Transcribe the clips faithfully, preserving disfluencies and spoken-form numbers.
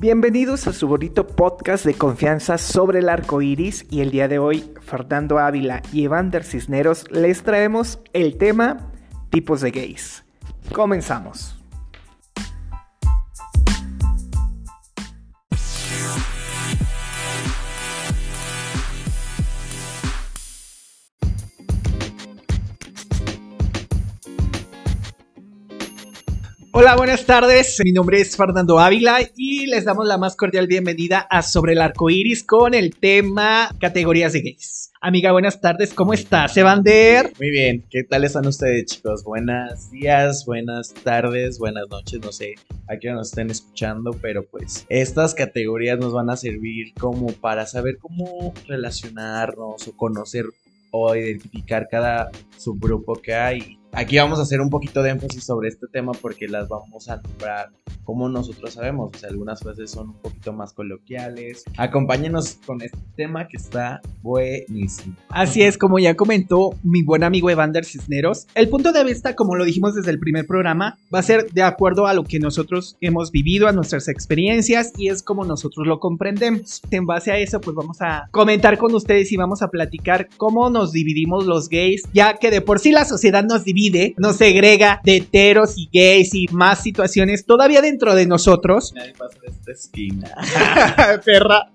Bienvenidos a su bonito podcast de confianza sobre el arco iris, y el día de hoy Fernando Ávila y Evander Cisneros les traemos el tema tipos de gays. Comenzamos. Hola, buenas tardes. Mi nombre es Fernando Ávila y les damos la más cordial bienvenida a Sobre el Arco Iris con el tema categorías de gays. Amiga, buenas tardes. ¿Cómo estás, Evander? Muy bien. ¿Qué tal están ustedes, chicos? Buenos días, buenas tardes, buenas noches. No sé a qué nos estén escuchando, pero pues estas categorías nos van a servir como para saber cómo relacionarnos o conocer o identificar cada subgrupo que hay. Aquí vamos a hacer un poquito de énfasis sobre este tema porque las vamos a nombrar como nosotros sabemos. O sea, algunas veces son un poquito más coloquiales. Acompáñenos con este tema que está buenísimo. Así es, como ya comentó mi buen amigo Evander Cisneros, el punto de vista, como lo dijimos desde el primer programa, va a ser de acuerdo a lo que nosotros hemos vivido, a nuestras experiencias, y es como nosotros lo comprendemos. En base a eso, pues vamos a comentar con ustedes y vamos a platicar cómo nos dividimos los gays, ya que de por sí la sociedad nos divide, nos segrega de heteros y gays y más situaciones todavía dentro de nosotros. Nadie pasa de esta esquina. Perra.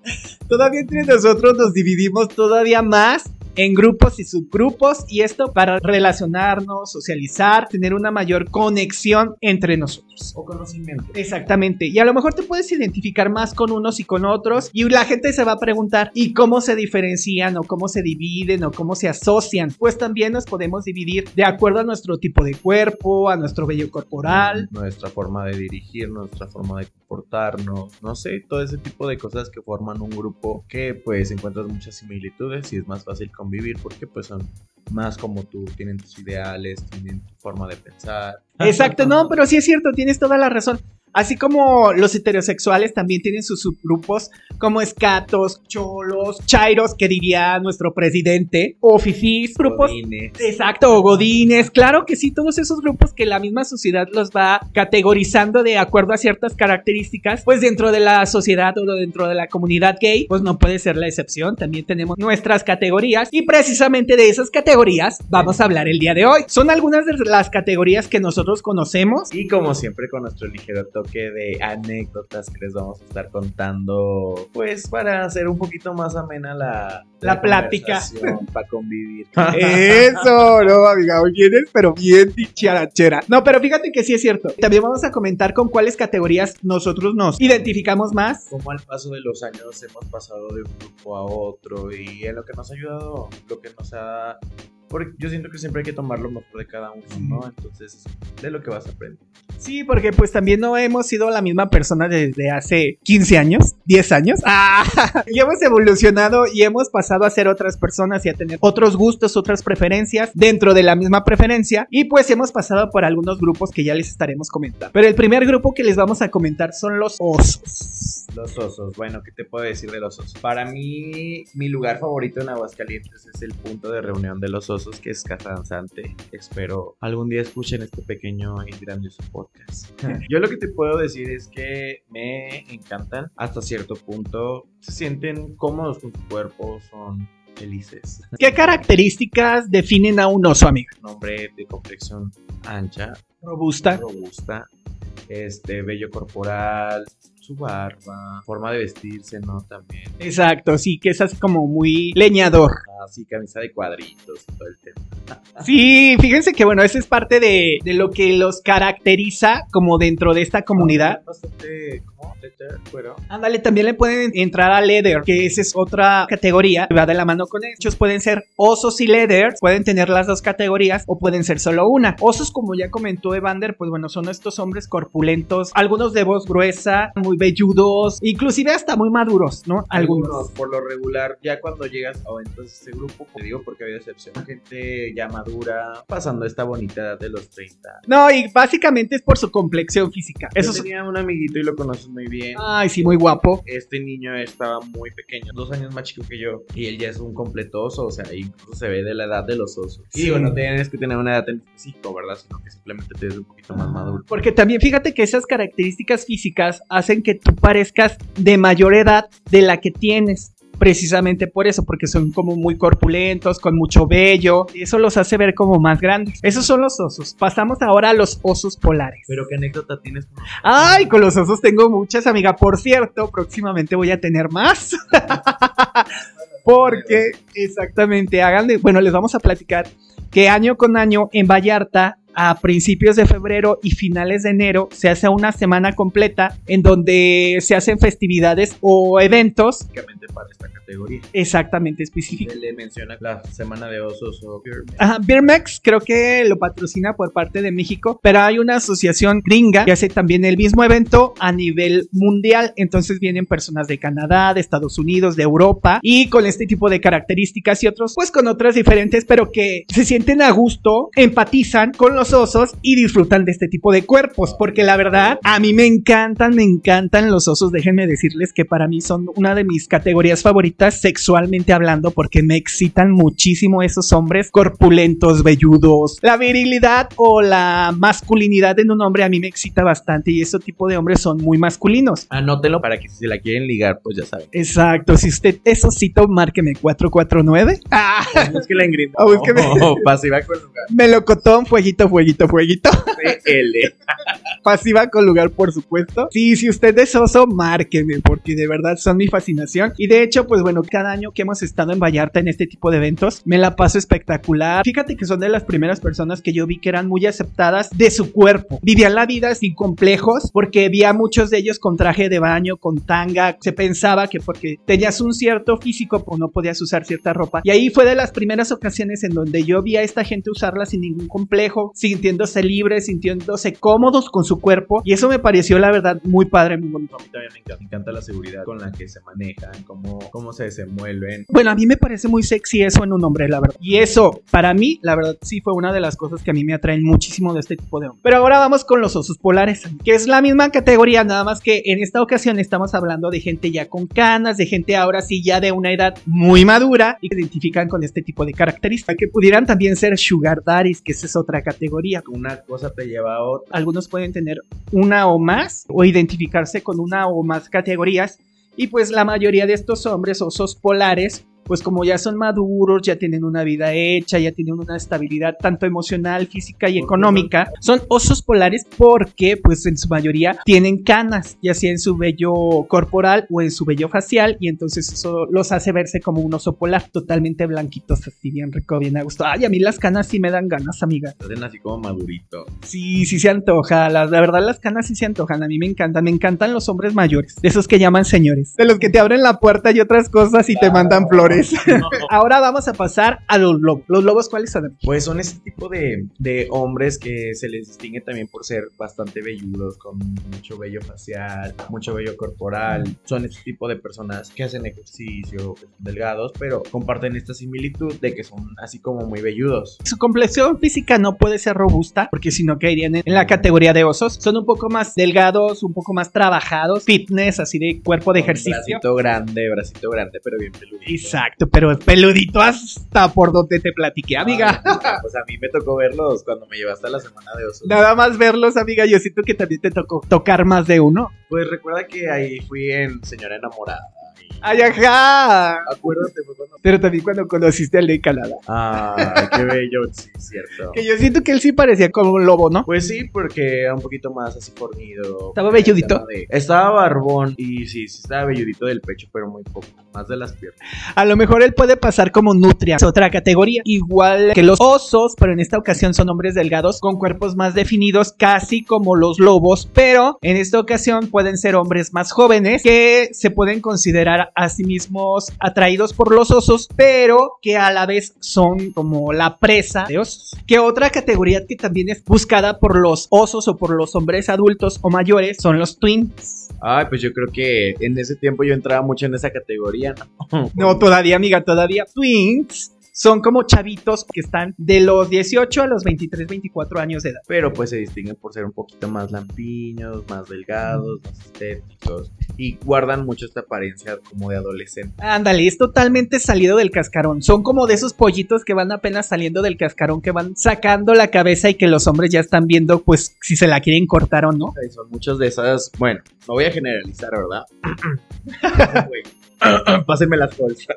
Todavía entre nosotros nos dividimos todavía más en grupos y subgrupos, y esto para relacionarnos, socializar, tener una mayor conexión entre nosotros. O conocimiento. Exactamente. Y a lo mejor te puedes identificar más con unos y con otros, y la gente se va a preguntar, ¿y cómo se diferencian o cómo se dividen o cómo se asocian? Pues también nos podemos dividir de acuerdo a nuestro tipo de cuerpo, a nuestro vello corporal. Nuestra forma de dirigir, nuestra forma de comportarnos, no sé, todo ese tipo de cosas que forman un grupo que pues encuentras muchas similitudes y es más fácil compartir. Vivir porque pues son más como tú, tienen tus ideales, tienen tu forma de pensar. Exacto, no, pero sí es cierto, tienes toda la razón. Así como los heterosexuales también tienen sus subgrupos como escatos, cholos, chairos, que diría nuestro presidente, o fifís, grupos. Godines. Exacto, o godines. Claro que sí, todos esos grupos que la misma sociedad los va categorizando de acuerdo a ciertas características, pues dentro de la sociedad o dentro de la comunidad gay, pues no puede ser la excepción. También tenemos nuestras categorías y precisamente de esas categorías vamos a hablar el día de hoy. Son algunas de las categorías que nosotros conocemos. Y como siempre con nuestro ligero toque que de anécdotas que les vamos a estar contando, pues para hacer un poquito más amena la, la, la plática, para convivir. Eso, no, amiga, hoy vienes pero bien dicharachera. No, pero fíjate que sí es cierto. También vamos a comentar con cuáles categorías nosotros nos identificamos más. Como al paso de los años hemos pasado de un grupo a otro y en lo que nos ha ayudado, lo que nos ha... Porque yo siento que siempre hay que tomar lo mejor de cada uno, ¿no? Entonces, de lo que vas a aprender. Sí, porque pues también no hemos sido la misma persona desde hace quince años, diez años. ¡Ah! Y hemos evolucionado y hemos pasado a ser otras personas y a tener otros gustos, otras preferencias dentro de la misma preferencia. Y pues hemos pasado por algunos grupos que ya les estaremos comentando. Pero el primer grupo que les vamos a comentar son los osos. Los osos. Bueno, ¿qué te puedo decir de los osos? Para mí, mi lugar favorito en Aguascalientes es el punto de reunión de los osos, que es Casa Danzante. Espero algún día escuchen este pequeño y grandioso podcast. Yo lo que te puedo decir es que me encantan hasta cierto punto. Se sienten cómodos con su cuerpo, son felices. ¿Qué características definen a un oso, amiga? Un hombre de complexión ancha, robusta, robusta, este vello corporal, su barba, forma de vestirse, ¿no? También. Exacto, sí, que es así como muy leñador. Así, camisa de cuadritos y todo el tema. Sí, fíjense que bueno, eso es parte de, de lo que los caracteriza como dentro de esta comunidad. Bastante, ¿cómo? Leather, cuero. Ándale, también le pueden entrar a leather, que esa es otra categoría que va de la mano con ellos. Pueden ser osos y leather, pueden tener las dos categorías o pueden ser solo una. Osos, como ya comentó Evander, pues bueno, son estos hombres corpulentos, algunos de voz gruesa, muy velludos, inclusive hasta muy maduros, ¿no? Algunos. Algunos, por lo regular, ya cuando llegas a entonces este grupo, te digo porque había excepción, gente ya madura, pasando esta bonita edad de los treinta. No, y básicamente es por su complexión física. Yo Eso tenía un amiguito y lo conoces muy bien. Ay, sí, muy guapo. Este niño estaba muy pequeño, dos años más chico que yo, y él ya es un completo oso, o sea, incluso se ve de la edad de los osos. Sí. Y bueno, tienes que tener una edad en específico, ¿verdad? Sino que simplemente te ves un poquito más maduro. Porque también fíjate que esas características físicas hacen que tú parezcas de mayor edad de la que tienes, precisamente por eso, porque son como muy corpulentos, con mucho vello, y eso los hace ver como más grandes. Esos son los osos. Pasamos ahora a los osos polares. ¿Pero qué anécdota tienes? Ay, con los osos tengo muchas, amiga. Por cierto, próximamente voy a tener más. Porque, exactamente, hagan de... Bueno, les vamos a platicar que año con año en Vallarta, a principios de febrero y finales de enero, se hace una semana completa en donde se hacen festividades o eventos específicamente para esta categoría. Exactamente, específica. Se le menciona la semana de osos o Bearmex. Ajá, Bearmex creo que lo patrocina por parte de México, pero hay una asociación gringa que hace también el mismo evento a nivel mundial. Entonces vienen personas de Canadá, de Estados Unidos, de Europa, y con este tipo de características y otros, pues con otras diferentes, pero que se sienten a gusto, empatizan con los osos y disfrutan de este tipo de cuerpos, porque la verdad a mí me encantan, me encantan los osos. Déjenme decirles que para mí son una de mis categorías favoritas sexualmente hablando, porque me excitan muchísimo esos hombres corpulentos, velludos. La virilidad o la masculinidad en un hombre a mí me excita bastante, y ese tipo de hombres son muy masculinos. Anótelo para que si se la quieren ligar, pues ya saben. Exacto, si usted es osito, márqueme cuatro cuatro nueve. Ah, búsquela en Grindr. Oh, búsqueme. Oh, pasiva con lugar. Melocotón, fueguito, fueguito, fueguito. L. Pasiva con lugar, por supuesto. Sí, si usted es oso, márqueme, porque de verdad son mi fascinación. Y de hecho, pues bueno, cada año que hemos estado en Vallarta en este tipo de eventos, me la paso espectacular. Fíjate que son de las primeras personas que yo vi que eran muy aceptadas de su cuerpo. Vivían la vida sin complejos, porque vi a muchos de ellos con traje de baño, con tanga. Se pensaba que porque tenías un cierto físico, pues no podías usar cierta ropa. Y ahí fue de las primeras ocasiones en donde yo vi a esta gente usarla sin ningún complejo, sintiéndose libres, sintiéndose cómodos con su cuerpo, y eso me pareció la verdad muy padre, muy bonito. A mí también me encanta, me encanta la seguridad con la que se manejan, cómo, cómo se desenvuelven. Bueno, a mí me parece muy sexy eso en un hombre, la verdad, y eso para mí, la verdad, sí fue una de las cosas que a mí me atraen muchísimo de este tipo de hombres. Pero ahora vamos con los osos polares, que es la misma categoría, nada más que en esta ocasión estamos hablando de gente ya con canas, de gente ahora sí ya de una edad muy madura, y que se identifican con este tipo de características, que pudieran también ser sugar daddies, que esa es otra categoría. Una cosa te lleva a otra. Algunos pueden tener una o más, o identificarse con una o más categorías. Y pues la mayoría de estos hombres osos polares, pues como ya son maduros, ya tienen una vida hecha, ya tienen una estabilidad tanto emocional, física y económica, son osos polares porque pues en su mayoría tienen canas, ya sea en su vello corporal o en su vello facial, y entonces eso los hace verse como un oso polar, totalmente blanquitos, así bien rico, bien a gusto. Ay, a mí las canas sí me dan ganas, amiga. Hacen así como madurito. Sí, sí se antoja, la, la verdad las canas sí se antojan, a mí me encantan, me encantan los hombres mayores, de esos que llaman señores, de los que te abren la puerta y otras cosas y claro, te mandan flores. No. Ahora vamos a pasar a los lobos. ¿Los lobos cuáles son? Pues son ese tipo de, de hombres que se les distingue también por ser bastante velludos, con mucho vello facial, mucho vello corporal. Mm. Son ese tipo de personas que hacen ejercicio, que son delgados, pero comparten esta similitud de que son así como muy velludos. Su complexión física no puede ser robusta, porque si no caerían en la categoría de osos. Son un poco más delgados, un poco más trabajados, fitness, así de cuerpo de ejercicio. Bracito grande, bracito grande, pero bien peludito. Exacto. Exacto, pero peludito hasta por donde te platiqué, amiga. Ay, pues a mí me tocó verlos cuando me llevaste a la semana de osos. Nada más verlos, amiga, yo siento que también te tocó tocar más de uno. Pues recuerda que ahí fui en Señora Enamorada. ¡Ay, ajá! Acuérdate, fue cuando... Pero también cuando conociste a Lee Calada. ¡Ah, qué bello! Sí, cierto. Que yo siento que él sí parecía como un lobo, ¿no? Pues sí, porque era un poquito más así fornido. ¿Estaba velludito? De... Estaba barbón y sí, sí estaba velludito del pecho, pero muy poco, más de las piernas. A lo mejor él puede pasar como nutria, es otra categoría. Igual que los osos, pero en esta ocasión son hombres delgados con cuerpos más definidos, casi como los lobos, pero en esta ocasión pueden ser hombres más jóvenes que se pueden considerar a sí mismos atraídos por los osos, pero que a la vez son como la presa de osos. Que otra categoría que también es buscada por los osos o por los hombres adultos o mayores son los twins. Ay, pues yo creo que en ese tiempo yo entraba mucho en esa categoría, ¿no? No, todavía, amiga, todavía. Twins son como chavitos que están de los dieciocho a los veintitrés, veinticuatro años de edad. Pero pues se distinguen por ser un poquito más lampiños, más delgados, más estéticos y guardan mucho esta apariencia como de adolescente. Ándale, es totalmente salido del cascarón. Son como de esos pollitos que van apenas saliendo del cascarón, que van sacando la cabeza y que los hombres ya están viendo pues si se la quieren cortar o no. Sí, son muchas de esas, bueno, no voy a generalizar, ¿verdad? Pásenme las bolsas.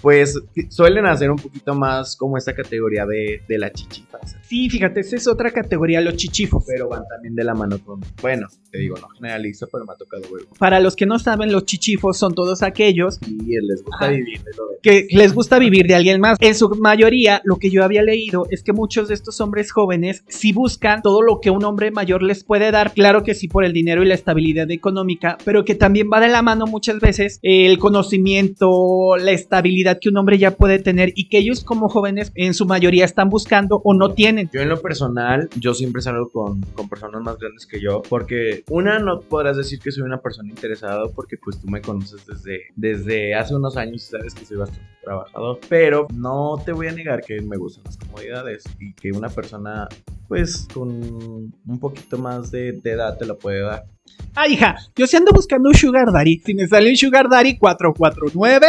Pues suelen hacer un poquito más como esta categoría de, de la chichifa. Sí, fíjate, esa es otra categoría, los chichifos. Pero van también de la mano con... Bueno, te digo, no generalizo, pero me ha tocado huevo. Para los que no saben, los chichifos son todos aquellos... Y les gusta ah, vivir de lo de... Que les gusta vivir de alguien más. En su mayoría, lo que yo había leído es que muchos de estos hombres jóvenes sí buscan todo lo que un hombre mayor les puede dar. Claro que sí, por el dinero y la estabilidad económica, pero que también va de la mano muchas veces el conocimiento, la estabilidad que un hombre ya puede tener y que ellos como jóvenes en su mayoría están buscando o no tienen. Yo en lo personal, yo siempre salgo con, con personas más grandes que yo, porque una, no podrás decir que soy una persona interesada porque pues tú me conoces desde, desde hace unos años y sabes que soy bastante trabajador, pero no te voy a negar que me gustan las comodidades y que una persona pues con un poquito más de, de edad te la puede dar. Ah, hija, yo sí ando buscando un sugar daddy. Si me sale un sugar daddy cuatro cuatro nueve,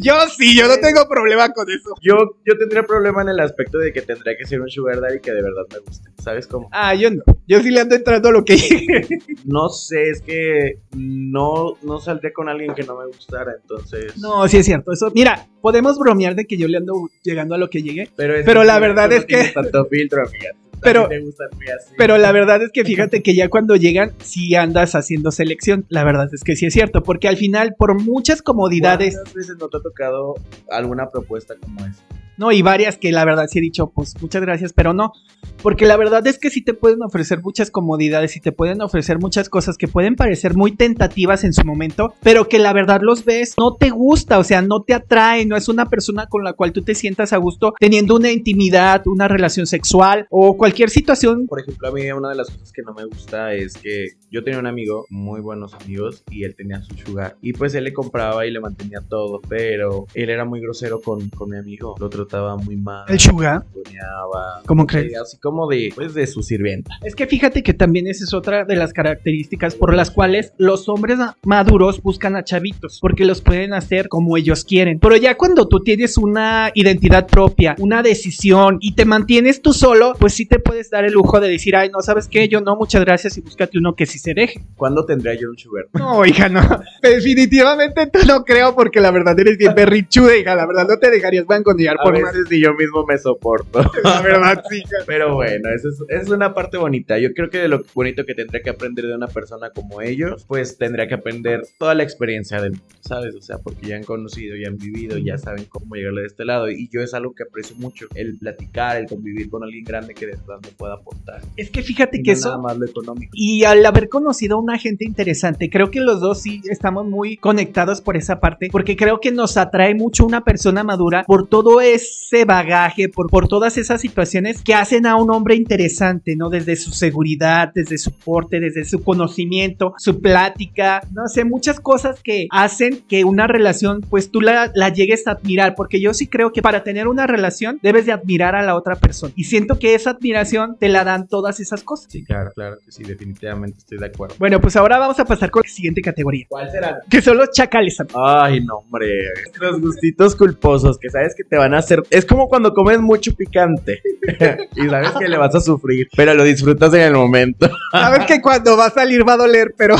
yo sí, yo no tengo problema con eso. Yo, yo tendría problema en el aspecto de que tendría que ser un sugar daddy que de verdad me guste, ¿sabes cómo? Ah, yo no, yo sí le ando entrando a lo que... No sé, es que no, no saldré con alguien que no me gustara, entonces... No, sí es cierto, eso... Mira, podemos bromear de que yo le ando llegando a lo que llegue, pero, pero la verdad es que... Tanto filtro, amiga. Pero, pero la verdad es que fíjate que ya cuando llegan, sí andas haciendo selección. La verdad es que sí es cierto, porque al final, por muchas comodidades... ¿Cuántas veces no te ha tocado alguna propuesta como esa? No, y varias que la verdad sí he dicho, pues muchas gracias, pero no. Porque la verdad es que sí te pueden ofrecer muchas comodidades y te pueden ofrecer muchas cosas que pueden parecer muy tentativas en su momento, pero que la verdad los ves, no te gusta, o sea, no te atrae, no es una persona con la cual tú te sientas a gusto teniendo una intimidad, una relación sexual o cualquier situación. Por ejemplo, a mí una de las cosas que no me gusta es que yo tenía un amigo, muy buenos amigos, y él tenía su sugar, y pues él le compraba y le mantenía todo, pero él era muy grosero con, con mi amigo, el otro estaba muy mal. El sugar. Soñaba, ¿cómo crees? Así como de, pues, de su sirvienta. Es que fíjate que también esa es otra de las características por las cuales los hombres maduros buscan a chavitos, porque los pueden hacer como ellos quieren. Pero ya cuando tú tienes una identidad propia, una decisión y te mantienes tú solo, pues sí te puedes dar el lujo de decir, ay, no, ¿sabes qué? Yo no, muchas gracias y búscate uno que sí se deje. ¿Cuándo tendría yo un sugar? No, hija, no. Definitivamente tú no creo, porque la verdad eres bien berrichuda, hija. La verdad no te dejarías bangonear por... A veces ni yo mismo me soporto. La verdad, chica. Pero bueno, eso es, eso es una parte bonita. Yo creo que de lo bonito que tendría que aprender de una persona como ellos, pues tendría que aprender toda la experiencia del mundo, ¿sabes? O sea, porque ya han conocido, ya han vivido, ya saben cómo llegarle de este lado. Y yo es algo que aprecio mucho, el platicar, el convivir con alguien grande que de verdad me pueda aportar. Es que fíjate y que no eso... nada más lo económico. Y al haber conocido a una gente interesante, creo que los dos sí estamos muy conectados por esa parte, porque creo que nos atrae mucho una persona madura por todo eso, ese bagaje, por, por todas esas situaciones que hacen a un hombre interesante, ¿no? Desde su seguridad, desde su porte, desde su conocimiento, su plática, no sé, muchas cosas que hacen que una relación, pues tú la, la llegues a admirar, porque yo sí creo que para tener una relación debes de admirar a la otra persona, y siento que esa admiración te la dan todas esas cosas. Sí, claro, claro que sí, definitivamente estoy de acuerdo. Bueno, pues ahora vamos a pasar con la siguiente categoría. ¿Cuál será? Que son los chacales. Ay, no, hombre, los gustitos culposos, que sabes que te van a hacer. Es como cuando comes mucho picante y sabes que le vas a sufrir, pero lo disfrutas en el momento. Sabes que cuando va a salir va a doler, pero...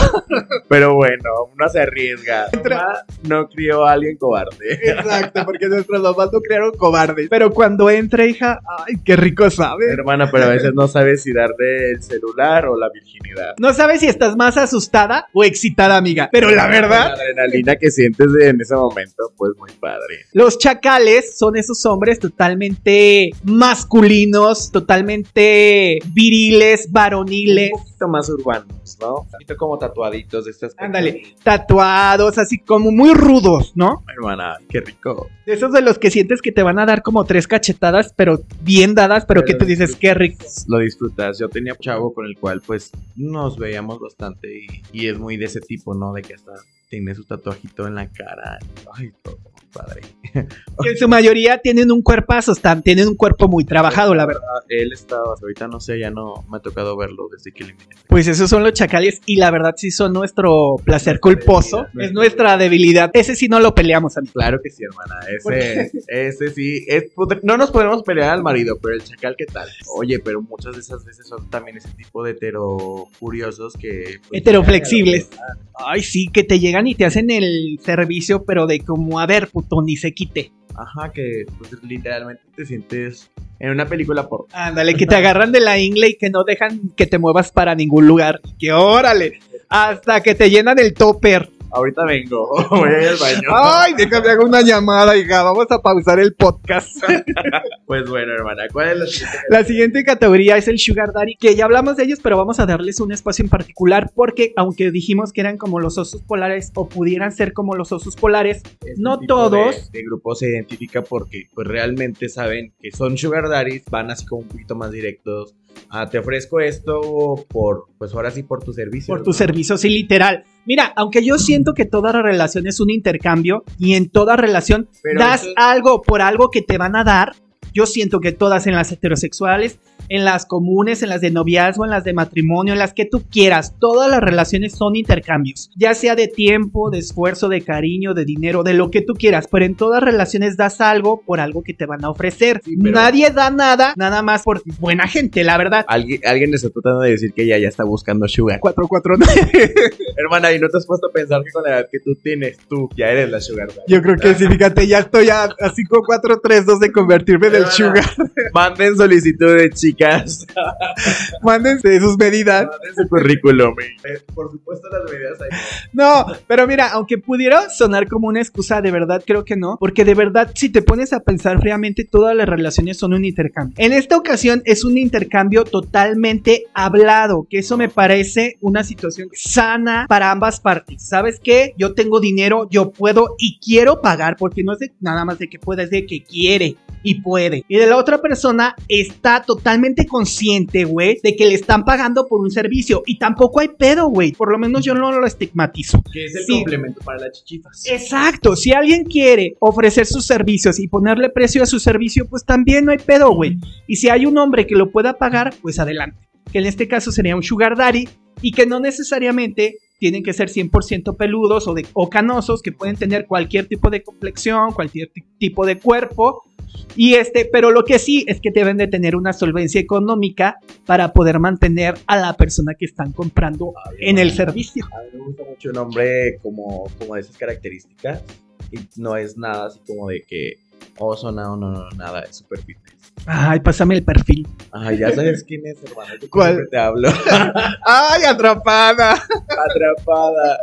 Pero bueno, uno se arriesga. Nuestra mamá no crió a alguien cobarde. Exacto, porque nuestros papás no criaron cobardes. Pero cuando entra, hija, ay, qué rico sabe. Hermana, pero a veces no sabes si darle el celular o la virginidad. No sabes si estás más asustada o excitada, amiga. Pero la verdad... La adrenalina que sientes en ese momento, pues muy padre. Los chacales son esos hombres totalmente masculinos, totalmente viriles, varoniles, poquito más urbanos, ¿no? Un poquito como tatuaditos de estas cosas. Ándale, tatuados, así como muy rudos, ¿no? Hermana, qué rico. Esos de los que sientes que te van a dar como tres cachetadas, pero bien dadas, pero, pero que tú dices, qué rico. Lo disfrutas. Yo tenía un chavo con el cual, pues, nos veíamos bastante y, y es muy de ese tipo, ¿no? De que hasta tiene su tatuajito en la cara. Ay, todo padre. En su mayoría tienen un cuerpazo, están, tienen un cuerpo muy trabajado, la verdad. Él estaba, ahorita no sé, ya no me ha tocado verlo desde que le miré. Pues esos son los chacales y la verdad sí son nuestro placer culposo, es nuestra debilidad. Ese sí no lo peleamos, amigo. Claro que sí, hermana, ese, ese sí. Es, no nos podemos pelear al marido, pero el chacal, ¿qué tal? Oye, pero muchas de esas veces son también ese tipo de hetero curiosos que... Pues, heteroflexibles. Ay, sí, que te llegan y te hacen el servicio, pero de como, a ver, puto, ni se quite. Ajá, que pues, literalmente te sientes en una película por... Ándale, que te agarran de la ingle y que no dejan que te muevas para ningún lugar. Que órale, hasta que te llenan el topper. Ahorita vengo, voy a ir al baño. Ay, déjame hago una llamada, hija, vamos a pausar el podcast. Pues bueno, hermana, ¿cuál es la siguiente? La siguiente categoría es el Sugar Daddy, que ya hablamos de ellos, pero vamos a darles un espacio en particular, porque aunque dijimos que eran como los osos polares, o pudieran ser como los osos polares, este no todos. Este grupo se identifica porque pues realmente saben que son Sugar Daddies, van así como un poquito más directos. Ah, te ofrezco esto por, pues ahora sí, por tu servicio. Por tu servicio, sí, literal. Mira, aunque yo siento que toda relación es un intercambio y en toda relación pero das es... algo por algo que te van a dar, yo siento que todas, en las heterosexuales, en las comunes, en las de noviazgo, en las de matrimonio, en las que tú quieras, todas las relaciones son intercambios, ya sea de tiempo, de esfuerzo, de cariño, de dinero, de lo que tú quieras, pero en todas relaciones das algo por algo que te van a ofrecer. Sí, nadie da nada, nada más por buena gente, la verdad. Alguien, alguien está tratando de decir que ya, ya está buscando sugar. cuatro cuatro nueve Hermana, ¿y no te has puesto a pensar que con la edad que tú tienes, tú ya eres la sugar, ¿verdad? Yo creo que sí, fíjate, ya estoy a, a cinco cuatro tres dos de convertirme del sugar. Manden solicitudes, chicos. Mándense sus medidas. Mándense su currículum. Eh, por supuesto, las medidas hay. No, pero mira, aunque pudiera sonar como una excusa, de verdad creo que no. Porque de verdad, si te pones a pensar fríamente, todas las relaciones son un intercambio. En esta ocasión es un intercambio totalmente hablado, que eso me parece una situación sana para ambas partes. ¿Sabes qué? Yo tengo dinero, yo puedo y quiero pagar, porque no es de, nada más de que pueda, es de que quiere y puede. Y de la otra persona está totalmente consciente, güey, de que le están pagando por un servicio, y tampoco hay pedo, güey, por lo menos yo no lo estigmatizo. Que es el sí. complemento para las chichitas. Exacto, si alguien quiere ofrecer sus servicios y ponerle precio a su servicio, pues también no hay pedo, güey, y si hay un hombre que lo pueda pagar, pues adelante, que en este caso sería un sugar daddy, y que no necesariamente tienen que ser cien por ciento peludos o, de, o canosos, que pueden tener cualquier tipo de complexión, cualquier tipo de cuerpo. Y este, pero lo que sí es que deben de tener una solvencia económica para poder mantener a la persona que están comprando Ay, en bueno, el servicio. A mí me gusta mucho un hombre como, como de esas características, y no es nada así como de que oso, no, no, no, nada, es super fitness. Ay, pásame el perfil. Ay, ya sabes quién es, hermano, yo ¿cuál? Te hablo. Ay, atrapada. Atrapada.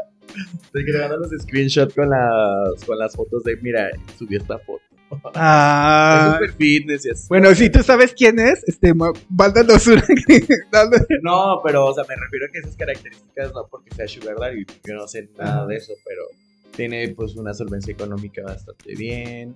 Estoy grabando los screenshots con las, con las fotos de, mira, subí esta foto. Ah, es super fitness y así. Bueno, si tú sabes quién es, este, mándanos una. No, pero, o sea, me refiero a que esas características no porque sea sugar daddy, yo no sé nada de eso, pero tiene pues una solvencia económica bastante bien.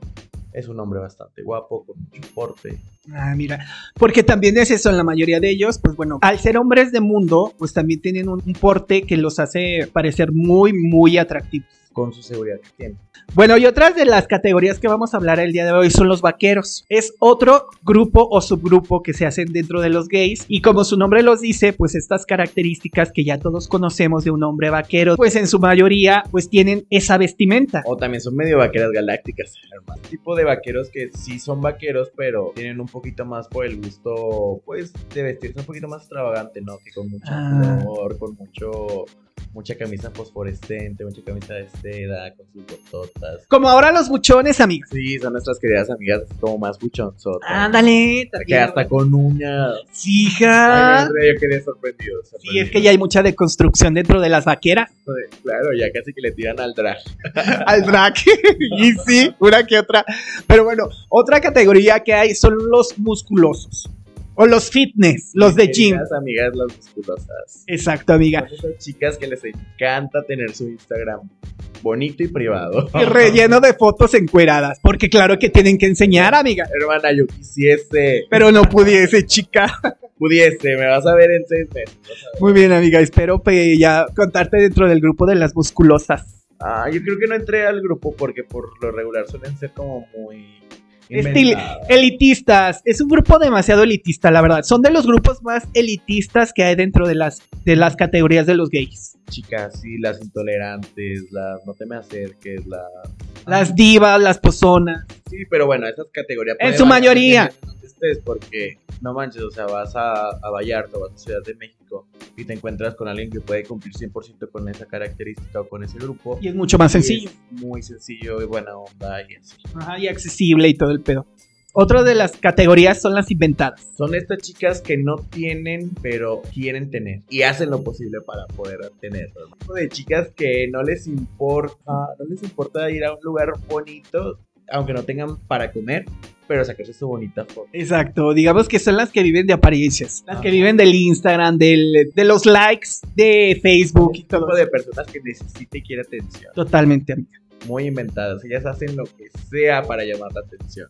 Es un hombre bastante guapo, con mucho porte. Ah, mira, porque también es eso, en la mayoría de ellos, pues bueno, al ser hombres de mundo, pues también tienen un porte que los hace parecer muy, muy atractivos. Con su seguridad que tienen. Bueno, y otras de las categorías que vamos a hablar el día de hoy son los vaqueros. Es otro grupo o subgrupo que se hacen dentro de los gays, y como su nombre los dice, pues estas características que ya todos conocemos de un hombre vaquero, pues en su mayoría pues tienen esa vestimenta. O también son medio vaqueras galácticas, hermano. Tipo de vaqueros que sí son vaqueros, pero tienen un poquito más por el gusto, pues, de vestirse un poquito más extravagante, ¿no? Que con mucho ah. color, con mucho... mucha camisa fosforescente, mucha camisa de seda, con sus bototas. Como ahora los buchones, amigos. Sí, son nuestras queridas amigas como más buchonzotas. Ándale, también. Que hasta con uñas. Sí, hija. Ay, yo quedé sorprendido, sorprendido. Sí, es que ya hay mucha deconstrucción dentro de las vaqueras. Claro, ya casi que le tiran al drag. Al drag. Y sí, una que otra. Pero bueno, otra categoría que hay son los musculosos. O los fitness, los sí, de gym. Las amigas, las musculosas. Exacto, amiga. Son esas chicas que les encanta tener su Instagram bonito y privado. Y relleno de fotos encueradas, porque claro que tienen que enseñar, amiga. Hermana, yo quisiese. Pero no pudiese, chica. Pudiese, me vas a ver en seis meses. Muy bien, amiga, espero que ya contarte dentro del grupo de las musculosas. Ah, yo creo que no entré al grupo porque por lo regular suelen ser como muy... Estil, elitistas, es un grupo demasiado elitista, la verdad. Son de los grupos más elitistas que hay dentro de las, de las categorías de los gays. Chicas, sí, las intolerantes, las no te me acerques, las... Las divas, las pozonas. Sí, pero bueno, esas categorías... En su mayoría. Porque, no manches, o sea, vas a, a Vallarta, vas a Ciudad de México y te encuentras con alguien que puede cumplir cien por ciento con esa característica o con ese grupo. Y es mucho más sencillo. Muy sencillo y buena onda y así. Ajá, y accesible y todo el pedo. Otra de las categorías son las inventadas. Son estas chicas que no tienen, pero quieren tener. Y hacen lo posible para poder tener. De chicas que no les importa, no les importa ir a un lugar bonito, aunque no tengan para comer, pero sacarse su bonita foto. Exacto, digamos que son las que viven de apariencias, las ah. que viven del Instagram, del, de los likes, de Facebook y todo. Tipo de personas que necesita y quiere atención. Totalmente, amiga. Muy inventadas, ellas hacen lo que sea para llamar la atención.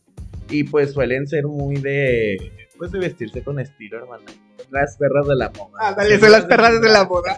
Y pues suelen ser muy de, pues de vestirse con estilo, hermana. Las perras de la moda. Ah, dale, son las perras de la moda.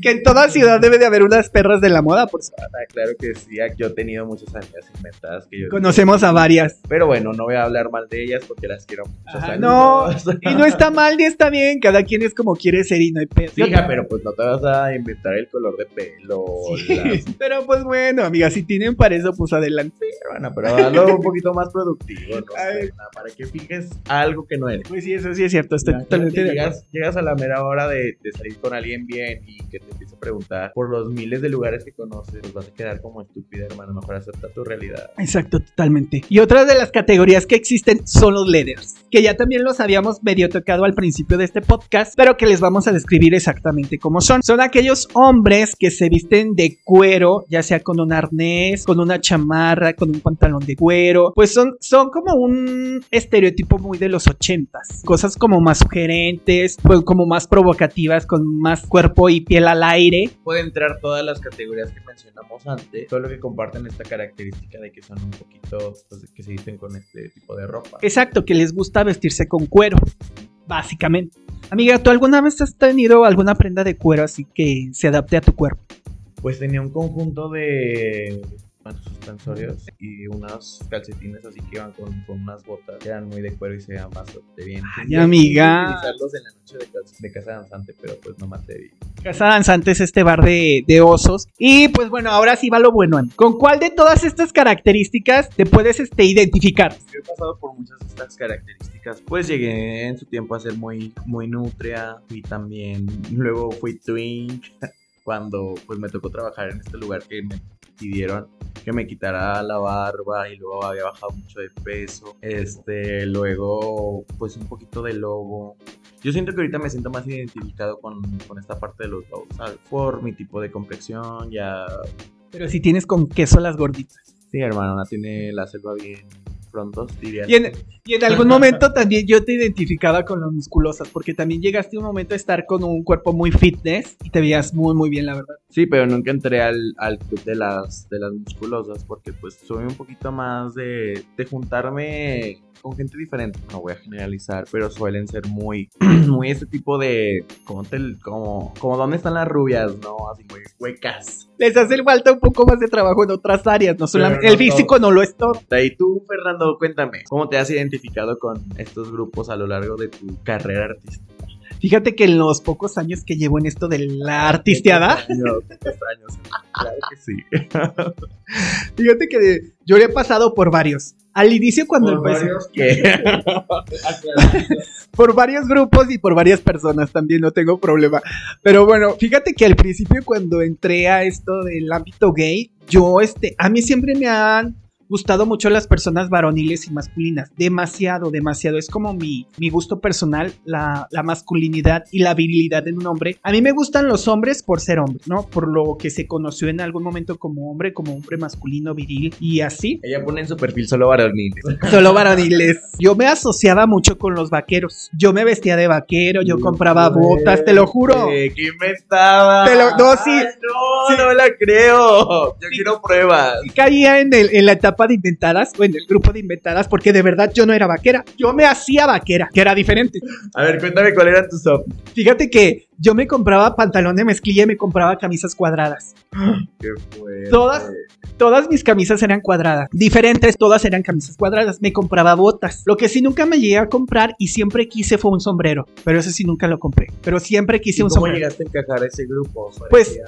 Que en toda ciudad debe de haber unas perras de la moda, por supuesto. Ah, claro que sí, yo he tenido muchas amigas inventadas que yo conocemos tengo. A varias. Pero bueno, no voy a hablar mal de ellas porque las quiero mucho. Ajá, no, y no está mal ni está bien, cada quien es como quiere ser y no hay pedo. Sí, hija, pero pues no te vas a inventar el color de pelo. Sí, las... Pero pues bueno, amiga, si tienen para eso, pues adelante. Sí, bueno, pero hazlo un poquito más productivo, ¿no? Para que fijes algo que no eres. Pues sí, eso sí es cierto, estoy totalmente de acuerdo. Llegas a la mera hora de, de salir con alguien bien y que te empiece a preguntar por los miles de lugares que conoces, pues vas a quedar como estúpida, hermano. Mejor acepta tu realidad. Exacto, totalmente. Y otra de las categorías que existen son los leaders, que ya también los habíamos medio tocado al principio de este podcast, pero que les vamos a describir exactamente cómo son. Son aquellos hombres que se visten de cuero, ya sea con un arnés, con una chamarra, con un pantalón de cuero. Pues son, son como un estereotipo muy de los ochentas. Cosas como más sugerentes, pues como más provocativas, con más cuerpo y piel al aire. Puede entrar todas las categorías que mencionamos antes, solo que comparten esta característica de que son un poquito, pues, que se visten con este tipo de ropa. Exacto, que les gusta vestirse con cuero, básicamente. Amiga, ¿tú alguna vez has tenido alguna prenda de cuero así que se adapte a tu cuerpo? Pues tenía un conjunto de... suspensorios y unos calcetines así que iban con, con unas botas que eran muy de cuero y se veían bastante bien. Ay, amiga. Utilizarlos en la noche de, de Casa Danzante, pero pues no me atreví. Casa Danzante es este bar de, de osos. Y pues bueno, ahora sí va lo bueno. ¿Con cuál de todas estas características te puedes este, identificar? Yo he pasado por muchas de estas características. Pues llegué en su tiempo a ser muy, muy nutria y también luego fui twink cuando pues me tocó trabajar en este lugar que me pidieron que me quitara la barba y luego había bajado mucho de peso, este, luego pues un poquito de lobo. Yo siento que ahorita me siento más identificado con, con esta parte de los lobos, ¿sabes? Por mi tipo de complexión ya. Pero si tienes con queso las gorditas. Sí, hermano, una tiene la selva bien pronto, diría. Y en, y en algún momento también yo te identificaba con las musculosas, porque también llegaste un momento a estar con un cuerpo muy fitness y te veías muy, muy bien, la verdad. Sí, pero nunca entré al, al club de las, de las musculosas, porque pues soy un poquito más de, de juntarme con gente diferente. No voy a generalizar, pero suelen ser muy, muy este tipo de, como, te, como, como dónde están las rubias, ¿no? Así muy huecas. Les hace falta un poco más de trabajo en otras áreas, no solamente no, el físico no, no lo es todo. Y tú, Fernando, cuéntame, ¿cómo te has identificado con estos grupos a lo largo de tu carrera artística? Fíjate que en los pocos años que llevo en esto de la artisteada... Años, años, claro que sí. Fíjate que yo le he pasado por varios. Al inicio cuando empecé... ¿Por varios qué? Por varios grupos y por varias personas también, no tengo problema. Pero bueno, fíjate que al principio cuando entré a esto del ámbito gay, yo, este, a mí siempre me han... gustado mucho las personas varoniles y masculinas, demasiado, demasiado, es como mi, mi gusto personal, la, la masculinidad y la virilidad en un hombre. A mí me gustan los hombres por ser hombre, ¿no? Por lo que se conoció en algún momento como hombre, como hombre masculino, viril y así. Ella pone en su perfil solo varoniles. Solo varoniles. Yo me asociaba mucho con los vaqueros, yo me vestía de vaquero, yo compraba botas, te lo juro. Eh, ¿Qué me estaba? Te lo, no, sí. Ay, no, sí. No me la creo, yo sí, quiero pruebas. Sí, caía en, el, en la etapa de inventadas, o en el grupo de inventadas, porque de verdad yo no era vaquera, yo me hacía vaquera, que era diferente. A ver, cuéntame cuál era tu top. Fíjate que yo me compraba pantalón de mezclilla y me compraba camisas cuadradas. Qué fuerte. Todas, todas mis camisas eran cuadradas, diferentes, todas eran camisas cuadradas. Me compraba botas. Lo que sí nunca me llegué a comprar y siempre quise fue un sombrero, pero eso sí nunca lo compré. Pero siempre quise un sombrero. ¿Cómo llegaste a encajar a ese grupo? Parecía... Pues...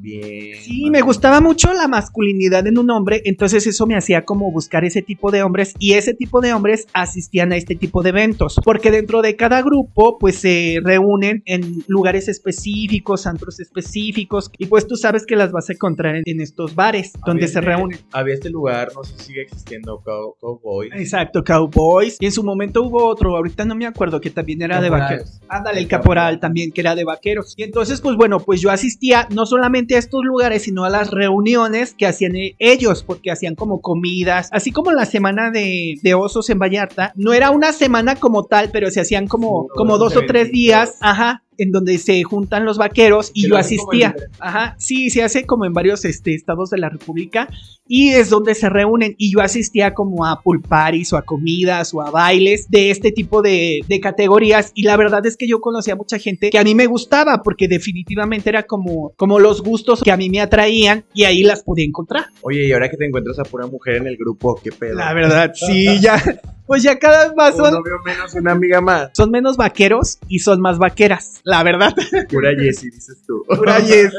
Bien, sí, bien. Me gustaba mucho la masculinidad en un hombre, entonces eso me hacía como buscar ese tipo de hombres, y ese tipo de hombres asistían a este tipo de eventos, porque dentro de cada grupo pues se reúnen en lugares específicos, antros específicos, y pues tú sabes que las vas a encontrar en, en estos bares donde había, se reúnen. Había este lugar, no sé si sigue existiendo, cow, Cowboys. Exacto, Cowboys, y en su momento hubo otro, ahorita no me acuerdo, que también era Caporal. De vaqueros. Ándale, el Caporal también, que era de vaqueros. Y entonces pues bueno, pues yo asistía no solamente a estos lugares, sino a las reuniones que hacían ellos, porque hacían como comidas, así como la semana de, de osos en Vallarta, no era una semana como tal, pero se hacían como, como dos o tres días, ajá, en donde se juntan los vaqueros y yo asistía, ajá, sí, se hace como en varios este, estados de la república y es donde se reúnen, y yo asistía como a pool parties o a comidas o a bailes de este tipo de, de categorías, y la verdad es que yo conocía a mucha gente que a mí me gustaba, porque definitivamente era como, como los gustos que a mí me atraían y ahí las podía encontrar. Oye, y ahora que te encuentras a pura mujer en el grupo, qué pedo. La verdad, sí, ya... Pues ya cada vez más son... Uno veo menos una amiga más. Son menos vaqueros y son más vaqueras, la verdad. Pura Jessie, dices tú. Pura Jessie.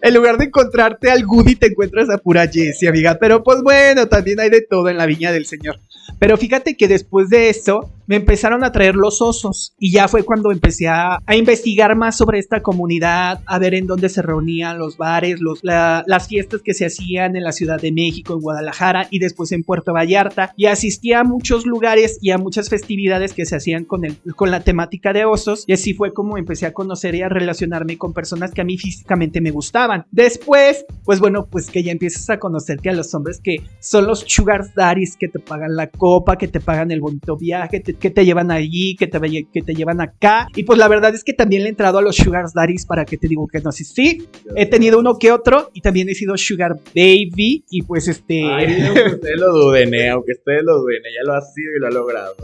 En lugar de encontrarte al Goody, te encuentras a pura Jessie, amiga. Pero pues bueno, también hay de todo en la viña del señor. Pero fíjate que después de eso me empezaron a traer los osos, y ya fue cuando empecé a, a investigar más sobre esta comunidad, a ver en dónde se reunían los bares, los, la, las fiestas que se hacían en la Ciudad de México, en Guadalajara y después en Puerto Vallarta, y asistí a muchos lugares y a muchas festividades que se hacían con, el, con la temática de osos, y así fue como empecé a conocer y a relacionarme con personas que a mí físicamente me gustaban. Después, pues bueno, pues que ya empiezas a conocer que a los hombres que son los sugar daddies, que te pagan la copa, que te pagan el bonito viaje, te, que te llevan allí, que te, que te llevan acá, y pues la verdad es que también le he entrado a los sugar daddies, para que te digo que no, sí, sí, he tenido uno que otro, y también he sido sugar baby, y pues este... Ay, aunque ustedes lo duden, eh, aunque ustedes lo duden, ya lo ha sido y lo ha logrado.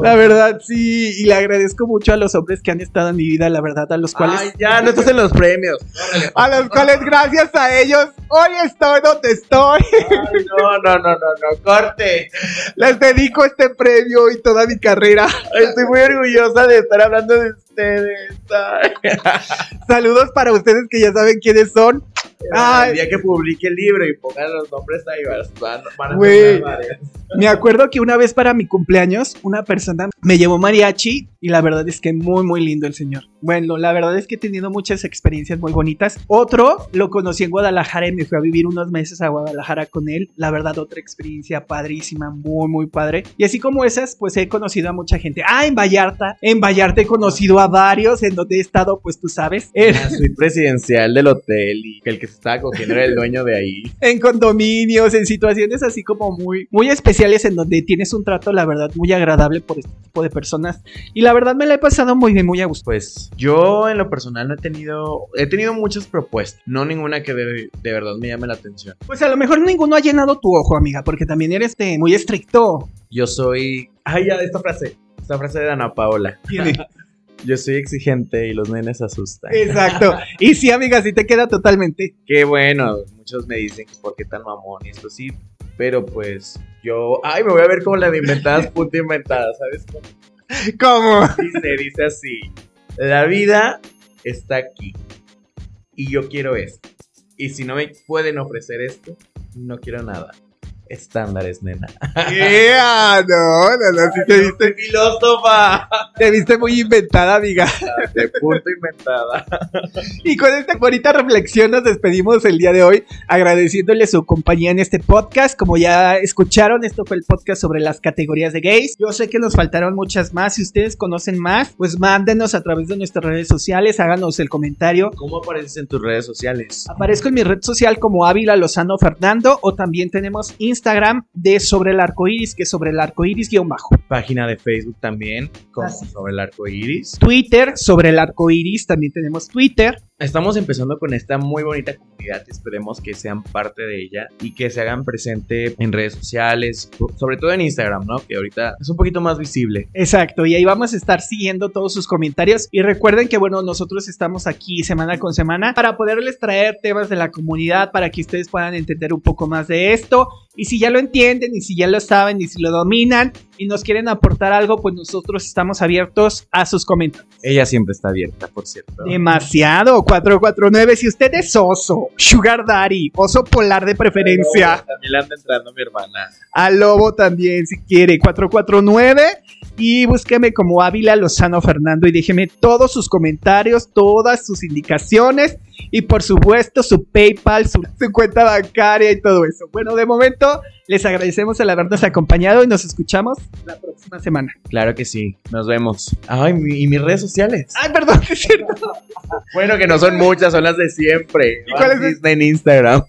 La verdad, sí, y le agradezco mucho a los hombres que han estado en mi vida, la verdad, a los cuales... Ay, ya, no estás en los premios. A los cuales, gracias a ellos, hoy estoy donde estoy. Ay, no, no, no, no, no, corte. Les dedico este premio y toda mi carrera. Estoy muy orgullosa de estar hablando de ustedes. Ay. Saludos para ustedes que ya saben quiénes son. Ay, el día que publique el libro y pongan los nombres ahí, van, van a wey, me acuerdo que una vez para mi cumpleaños una persona me llevó mariachi, y la verdad es que muy muy lindo el señor. Bueno, la verdad es que he tenido muchas experiencias muy bonitas. Otro lo conocí en Guadalajara y me fui a vivir unos meses a Guadalajara con él. La verdad, otra experiencia padrísima, muy muy padre. Y así como esas, pues he conocido a mucha gente. Ah, en Vallarta, en Vallarta he conocido a varios, en donde he estado, pues tú sabes. La suite presidencial del hotel, y el que se estaba cogiendo era el dueño de ahí. En condominios, en situaciones así como muy, muy especiales, en donde tienes un trato, la verdad, muy agradable por este tipo de personas. Y la verdad me la he pasado muy bien, muy a gusto. Pues yo en lo personal no he tenido, he tenido muchas propuestas, no ninguna que de, de verdad me llame la atención. Pues a lo mejor ninguno ha llenado tu ojo, amiga, porque también eres este, muy estricto. Yo soy... Ay, ya, esta frase, esta frase de Dana Paola. ¿Tiene? Yo soy exigente y los nenes asustan. Exacto. Y sí, amiga, sí te queda totalmente. Qué bueno. Muchos me dicen que por qué tan mamón y esto sí, pero pues yo... Ay, me voy a ver como la de inventadas, puta inventada, ¿sabes cómo? ¿Cómo? Dice, dice así. La vida está aquí y yo quiero esto. Y si no me pueden ofrecer esto, no quiero nada. estándares, nena. Yeah, no, no, no, sí te viste filósofa. Te viste muy inventada, amiga. De punto inventada. Y con esta bonita reflexión nos despedimos el día de hoy, agradeciéndole su compañía en este podcast. Como ya escucharon, esto fue el podcast sobre las categorías de gays. Yo sé que nos faltaron muchas más. Si ustedes conocen más, pues mándenos a través de nuestras redes sociales, háganos el comentario. ¿Cómo apareces en tus redes sociales? Aparezco en mi red social como Ávila Lozano Fernando, o también tenemos Instagram. Instagram de Sobre el Arco Iris, que es Sobre el Arco Iris guión bajo. Página de Facebook también, como Así. Sobre el Arco Iris. Twitter, Sobre el Arco Iris, también tenemos Twitter. Estamos empezando con esta muy bonita comunidad, esperemos que sean parte de ella y que se hagan presente en redes sociales, sobre todo en Instagram, ¿no? Que ahorita es un poquito más visible. Exacto, y ahí vamos a estar siguiendo todos sus comentarios y recuerden que, bueno, nosotros estamos aquí semana con semana para poderles traer temas de la comunidad para que ustedes puedan entender un poco más de esto y si ya lo entienden y si ya lo saben y si lo dominan y nos quieren aportar algo, pues nosotros estamos abiertos a sus comentarios. Ella siempre está abierta, por cierto. Demasiado. cuatro cuatro nueve, si usted es oso, sugar daddy, oso polar de preferencia. Lobo, también le anda entrando mi hermana. A Lobo también, si quiere, cuatro cuatro nueve. Y búsqueme como Ávila Lozano Fernando y déjeme todos sus comentarios, todas sus indicaciones y por supuesto su PayPal, su, su cuenta bancaria y todo eso. Bueno, de momento les agradecemos el habernos acompañado y nos escuchamos la próxima semana. Claro que sí, nos vemos. Ay, mi, y mis redes sociales. Ay, perdón, es cierto. Bueno, que no son muchas, son las de siempre. ¿Y cuál es? En Instagram.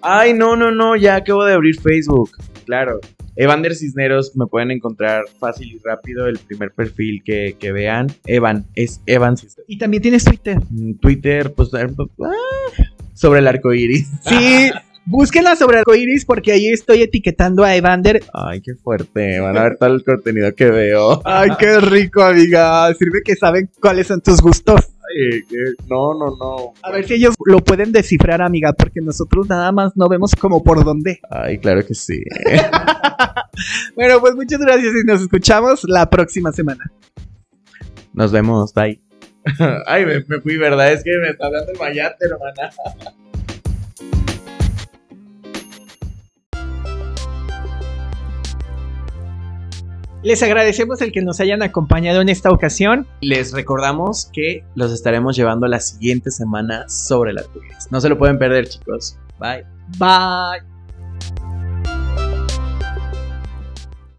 Ay, no, no, no, ya acabo de abrir Facebook. Claro. Evander Cisneros, me pueden encontrar fácil y rápido, el primer perfil que, que vean, Evan, es Evan Cisneros. ¿Y también tienes Twitter? Twitter, pues, ah, Sobre el Arco Iris. Sí, búsquenla Sobre el Arco Iris porque ahí estoy etiquetando a Evander. Ay, qué fuerte, van a ver todo el contenido que veo. Ay, qué rico, amiga, sirve que saben cuáles son tus gustos. No, no, no. A ver si ellos lo pueden descifrar, amiga, porque nosotros nada más no vemos como por dónde. Ay, claro que sí. Bueno, pues muchas gracias y nos escuchamos la próxima semana. Nos vemos, bye. Ay, me, me fui, ¿verdad? Es que me está hablando el mayate, hermana. Les agradecemos el que nos hayan acompañado en esta ocasión. Les recordamos que los estaremos llevando la siguiente semana sobre la tuya. No se lo pueden perder, chicos. Bye. Bye.